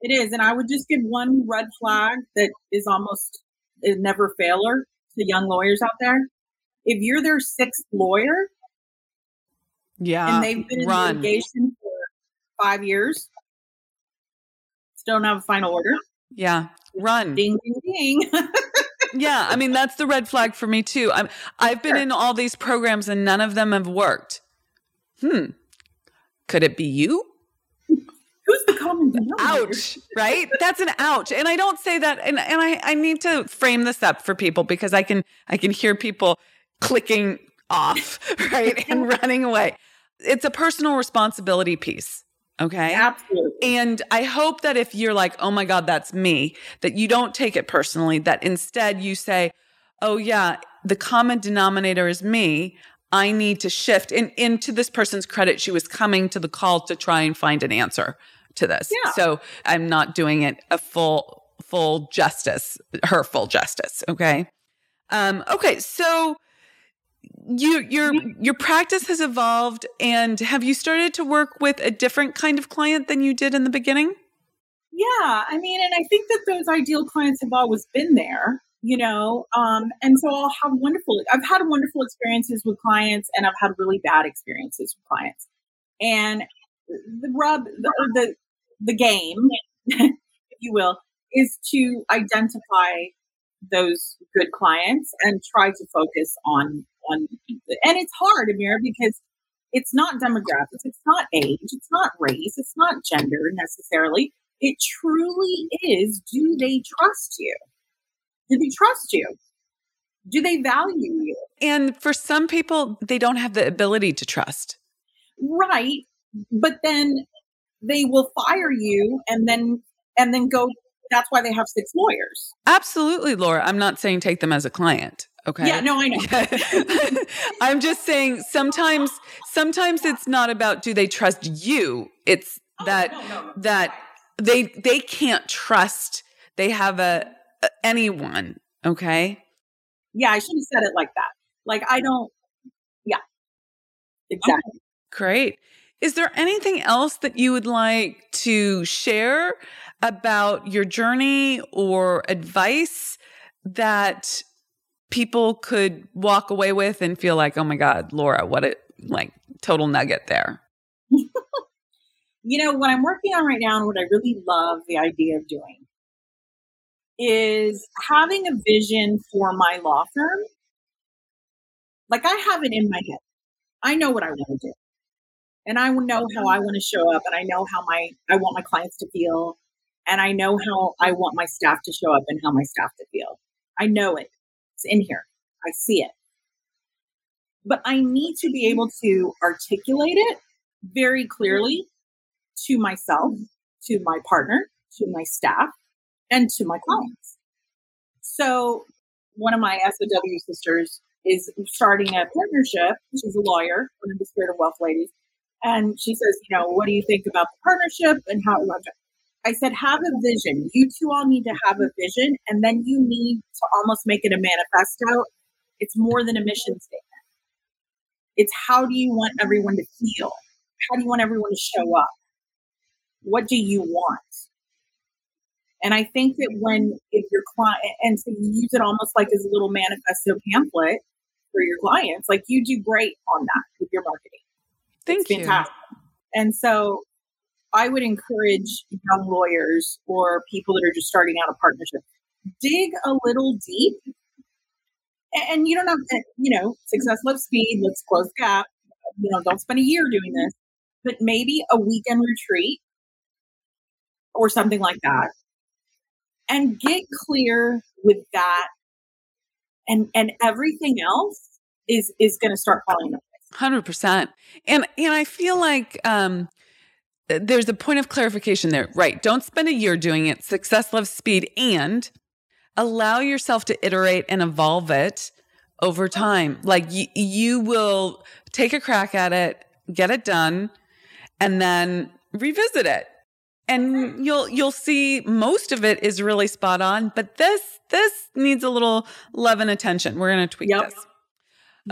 It is. And I would just give one red flag that is almost a never failer to young lawyers out there. If you're their 6th lawyer, and they've been in litigation for 5 years, still don't have a final order. Yeah. Run. Ding, ding, ding. Yeah. I mean, that's the red flag for me too. I've been in all these programs and none of them have worked. Could it be you? Who's the common denominator? Ouch, right? That's an ouch. And I don't say that. And I need to frame this up for people, because I can hear people clicking off, right? And running away. It's a personal responsibility piece. Okay. Absolutely. And I hope that if you're like, oh my God, that's me, that you don't take it personally, that instead you say, oh yeah, the common denominator is me. I need to shift. And to this person's credit, she was coming to the call to try and find an answer to this. Yeah. So I'm not doing it a full justice, her full justice. Okay. Okay. So your practice has evolved, and have you started to work with a different kind of client than you did in the beginning? Yeah. I mean, and I think that those ideal clients have always been there, and so I've had wonderful experiences with clients, and I've had really bad experiences with clients. And the game, if you will, is to identify those good clients and try to focus on, and it's hard, Amira, because it's not demographics, it's not age, it's not race, it's not gender necessarily. It truly is, do they trust you? Do they trust you? Do they value you? And for some people, they don't have the ability to trust. Right. But then they will fire you and then go. That's why they have 6 lawyers. Absolutely, Laura. I'm not saying take them as a client. Okay. Yeah, no, I know. I'm just saying sometimes it's not about do they trust you. It's that they can't trust. They have anyone. Okay. Yeah. I shouldn't have said it like that. Yeah, exactly. Okay. Great. Is there anything else that you would like to share about your journey or advice that people could walk away with and feel like, oh my God, Laura, what a total nugget there? What I'm working on right now, and what I really love the idea of doing, is having a vision for my law firm. I have it in my head. I know what I want to do. And I know how I want to show up, and I know how I want my clients to feel, and I know how I want my staff to show up and how my staff to feel. I know it. It's in here. I see it. But I need to be able to articulate it very clearly to myself, to my partner, to my staff, and to my clients. So one of my SOW sisters is starting a partnership. She's a lawyer, one of the Spirit of Wealth ladies. And she says, you know, what do you think about the partnership and how it runs? I said, have a vision. You two all need to have a vision. And then you need to almost make it a manifesto. It's more than a mission statement. It's how do you want everyone to feel? How do you want everyone to show up? What do you want? And I think that if your client, and so you use it almost like as a little manifesto pamphlet for your clients, like you do great on that with your marketing. Thank you. It's fantastic. And so I would encourage young lawyers or people that are just starting out a partnership, dig a little deep. And you don't have to, you know, success loves speed, let's close the gap. You know, don't spend a year doing this, but maybe a weekend retreat or something like that. And get clear with that. And everything else is going to start falling into place. 100%. And I feel like there's a point of clarification there. Right. Don't spend a year doing it. Success loves speed, and allow yourself to iterate and evolve it over time. Like you will take a crack at it, get it done, and then revisit it. And you'll see most of it is really spot on, but this needs a little love and attention. We're going to tweak this.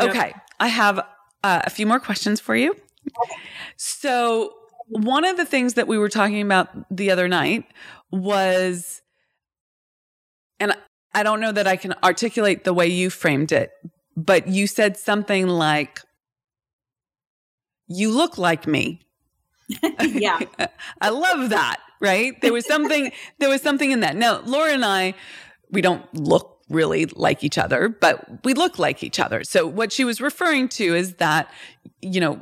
Okay. I have a few more questions for you. So one of the things that we were talking about the other night was, and I don't know that I can articulate the way you framed it, but you said something like, you look like me. Yeah. I love that, right? There was something in that. Now, Laura and I, we don't look really like each other, but we look like each other. So what she was referring to is that, you know,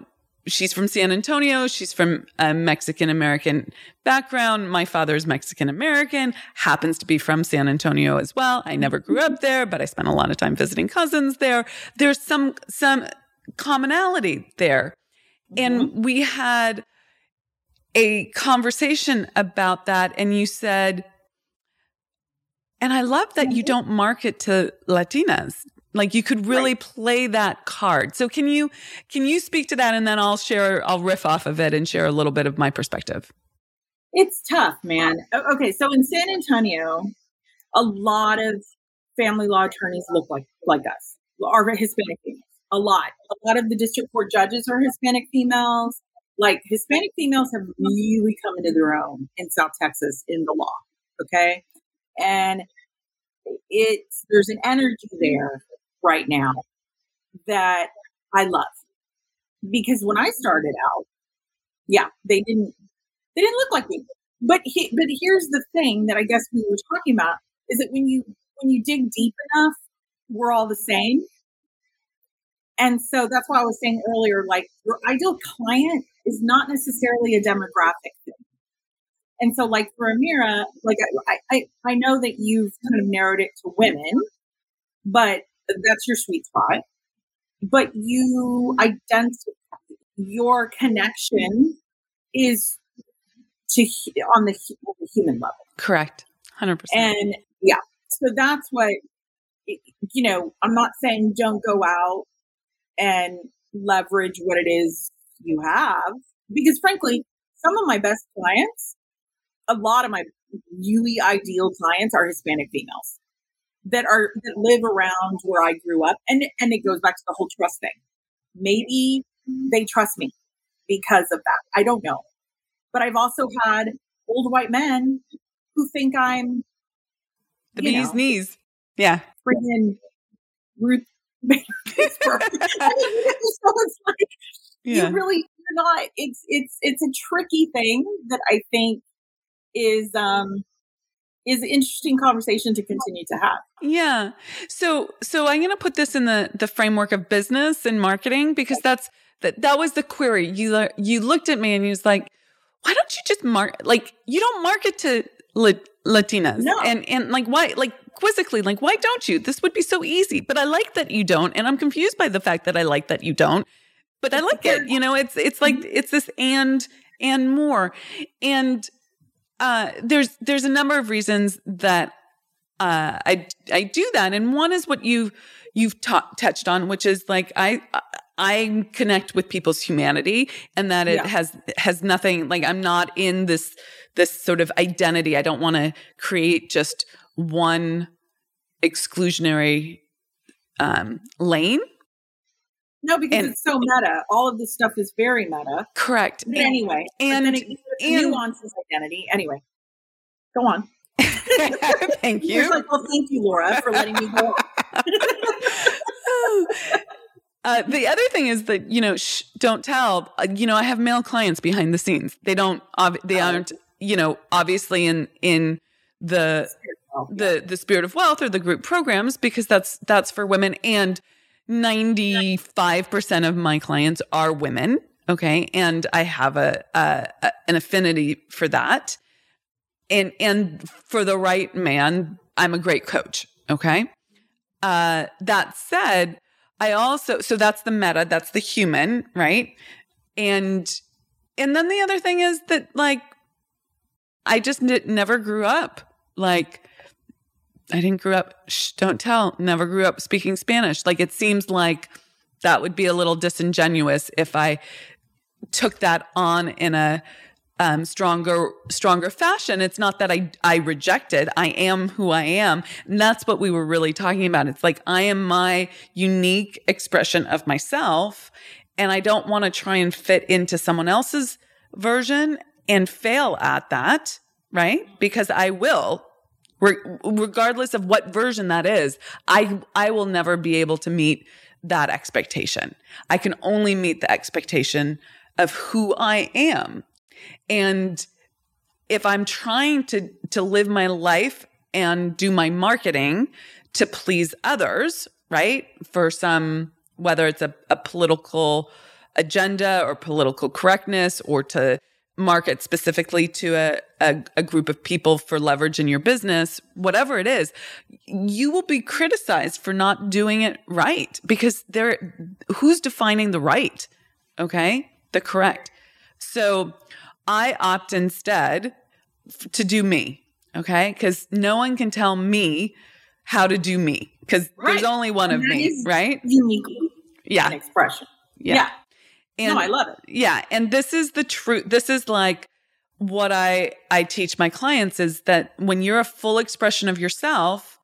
she's from San Antonio. She's from a Mexican-American background. My father's Mexican-American, happens to be from San Antonio as well. I never grew up there, but I spent a lot of time visiting cousins there. There's some commonality there. And we had a conversation about that, and you said, and I love that you don't market to Latinas. Like you could really play that card. So can you speak to that, and then I'll riff off of it and share a little bit of my perspective. It's tough, man. Okay, so in San Antonio, a lot of family law attorneys look like us, are Hispanic females. A lot of the district court judges are Hispanic females. Like Hispanic females have really come into their own in South Texas in the law. Okay. And there's an energy there right now that I love, because when I started out, they didn't look like me, but here's the thing that I guess we were talking about is that when you dig deep enough, we're all the same. And so that's why I was saying earlier, like your ideal client is not necessarily a demographic thing. And so like for Amira, like I know that you've kind of narrowed it to women, but that's your sweet spot. But you identify your connection is on the human level. Correct. 100%. And yeah, so that's what, you know, I'm not saying don't go out and leverage what it is you have, because frankly, some of my best clients, a lot of my really ideal clients are Hispanic females that live around where I grew up. And it goes back to the whole trust thing. Maybe they trust me because of that. I don't know. But I've also had old white men who think I'm the bee's knees. Yeah. Friggin' Ruth. You're not. It's a tricky thing that I think is an interesting conversation to continue to have. Yeah. So I'm going to put this in the framework of business and marketing, because that was the query. You looked at me and you was like, why don't you just market? Like you don't market to Latinas, no. and like why? Like quizzically, like, why don't you? This would be so easy. But I like that you don't. And I'm confused by the fact that I like that you don't. But I like it. You know, it's like, it's this and more. And there's a number of reasons that I do that. And one is what you've touched on, which is like, I connect with people's humanity, and that it has nothing, like, I'm not in this sort of identity. I don't want to create just one exclusionary lane. No, because it's so meta. All of this stuff is very meta. Correct. But anyway, and nuances identity. Anyway, go on. Thank you. Like, well, thank you, Laura, for letting me go. The other thing is that, you know, don't tell. You know, I have male clients behind the scenes. They don't. They aren't. You know, obviously in the Spirit of Wealth or the group programs, because that's for women. And 95% of my clients are women. Okay. And I have an affinity for that. And for the right man, I'm a great coach. Okay. That said, I also, so that's the meta, that's the human, right? And then the other thing is that, like, I just never grew up. Like, I didn't grow up, don't tell, never grew up speaking Spanish. Like, it seems like that would be a little disingenuous if I took that on in a stronger fashion. It's not that I reject it. I am who I am. And that's what we were really talking about. It's like, I am my unique expression of myself, and I don't want to try and fit into someone else's version and fail at that, right? Because I will. Regardless of what version that is, I will never be able to meet that expectation. I can only meet the expectation of who I am. And if I'm trying to live my life and do my marketing to please others, right? For some, whether it's a political agenda or political correctness, or to market specifically to a group of people for leverage in your business, whatever it is, you will be criticized for not doing it right, because who's defining the right? Okay. The correct. So I opt instead to do me. Okay. 'Cause no one can tell me how to do me, 'cause there's only one of me, right? Unique. Yeah. An expression. Yeah. Yeah. And, no, I love it. Yeah. And this is the truth. This is like what I teach my clients, is that when you're a full expression of yourself,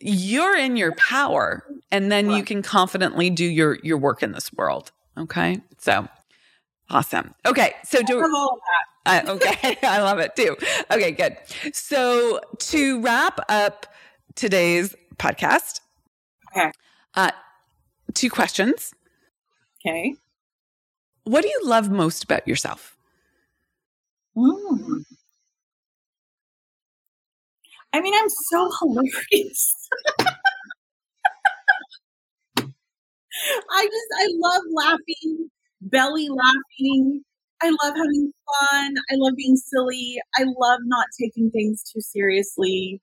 you're in your power, and then you can confidently do your work in this world. Okay. So awesome. Okay. So do okay. I love it too. Okay, good. So to wrap up today's podcast, okay. 2 questions. Okay. What do you love most about yourself? I mean, I'm so hilarious. I love laughing, belly laughing. I love having fun. I love being silly. I love not taking things too seriously.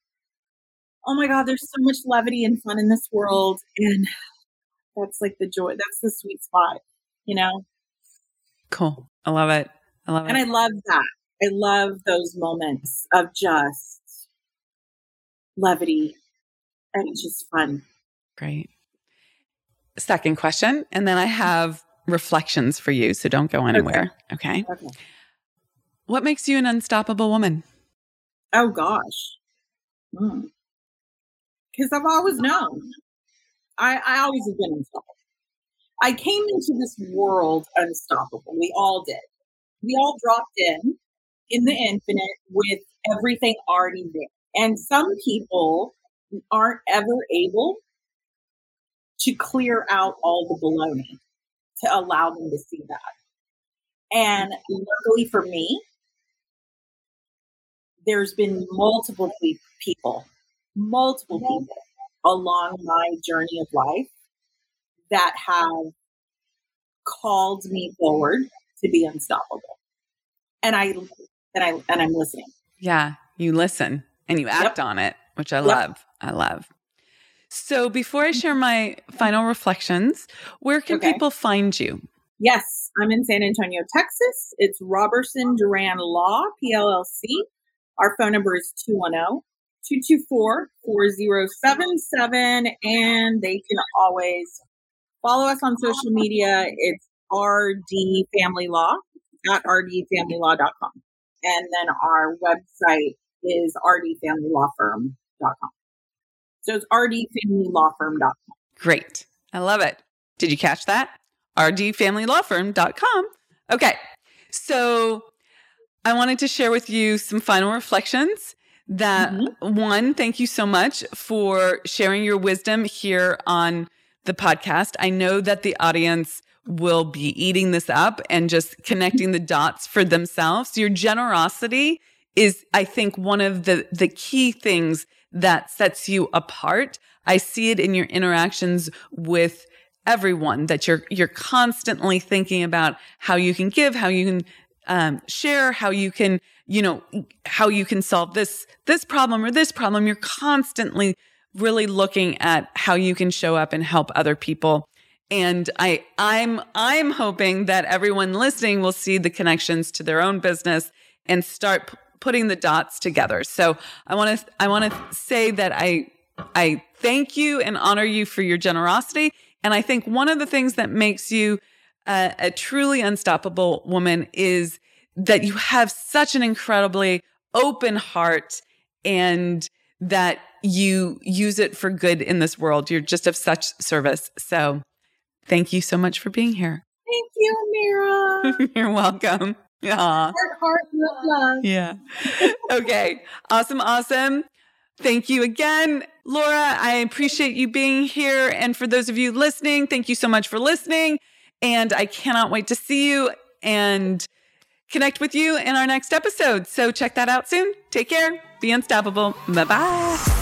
Oh my God, there's so much levity and fun in this world. And that's like the joy. That's the sweet spot, you know? Cool. I love it. And I love that. I love those moments of just levity and just fun. Great. Second question. And then I have reflections for you, so don't go anywhere. Okay. Okay. What makes you an unstoppable woman? Oh, gosh. 'Cause I've always known. I always have been unstoppable. I came into this world unstoppable. We all did. We all dropped in the infinite with everything already there. And some people aren't ever able to clear out all the baloney to allow them to see that. And luckily for me, there's been multiple people along my journey of life that have called me forward to be unstoppable. And I'm listening. Yeah. You listen and you act on it. which I love. I love. So before I share my final reflections, where can people find you? Yes, I'm in San Antonio, Texas. It's Roberson Duran Law, PLLC. Our phone number is 210-224-4077. And they can always follow us on social media. It's rdfamilylaw, not rdfamilylawfirm.com. And then our website is rdfamilylawfirm.com. So it's rdfamilylawfirm.com. Great. I love it. Did you catch that? rdfamilylawfirm.com. Okay. So I wanted to share with you some final reflections that one, thank you so much for sharing your wisdom here on the podcast. I know that the audience will be eating this up and just connecting the dots for themselves. Your generosity is, I think, one of the key things that sets you apart. I see it in your interactions with everyone that you're constantly thinking about how you can give, how you can share, how you can, how you can solve this problem or this problem. You're constantly really looking at how you can show up and help other people. And I'm hoping that everyone listening will see the connections to their own business and start putting the dots together. So I want to say that I thank you and honor you for your generosity. And I think one of the things that makes you a truly unstoppable woman is that you have such an incredibly open heart and that you use it for good in this world. You're just of such service. So thank you so much for being here. Thank you, Amira. You're welcome. Heart, love. Yeah. Okay. Awesome. Thank you again, Laura. I appreciate you being here. And for those of you listening, thank you so much for listening. And I cannot wait to see you and connect with you in our next episode. So check that out soon. Take care. Be unstoppable. Bye-bye.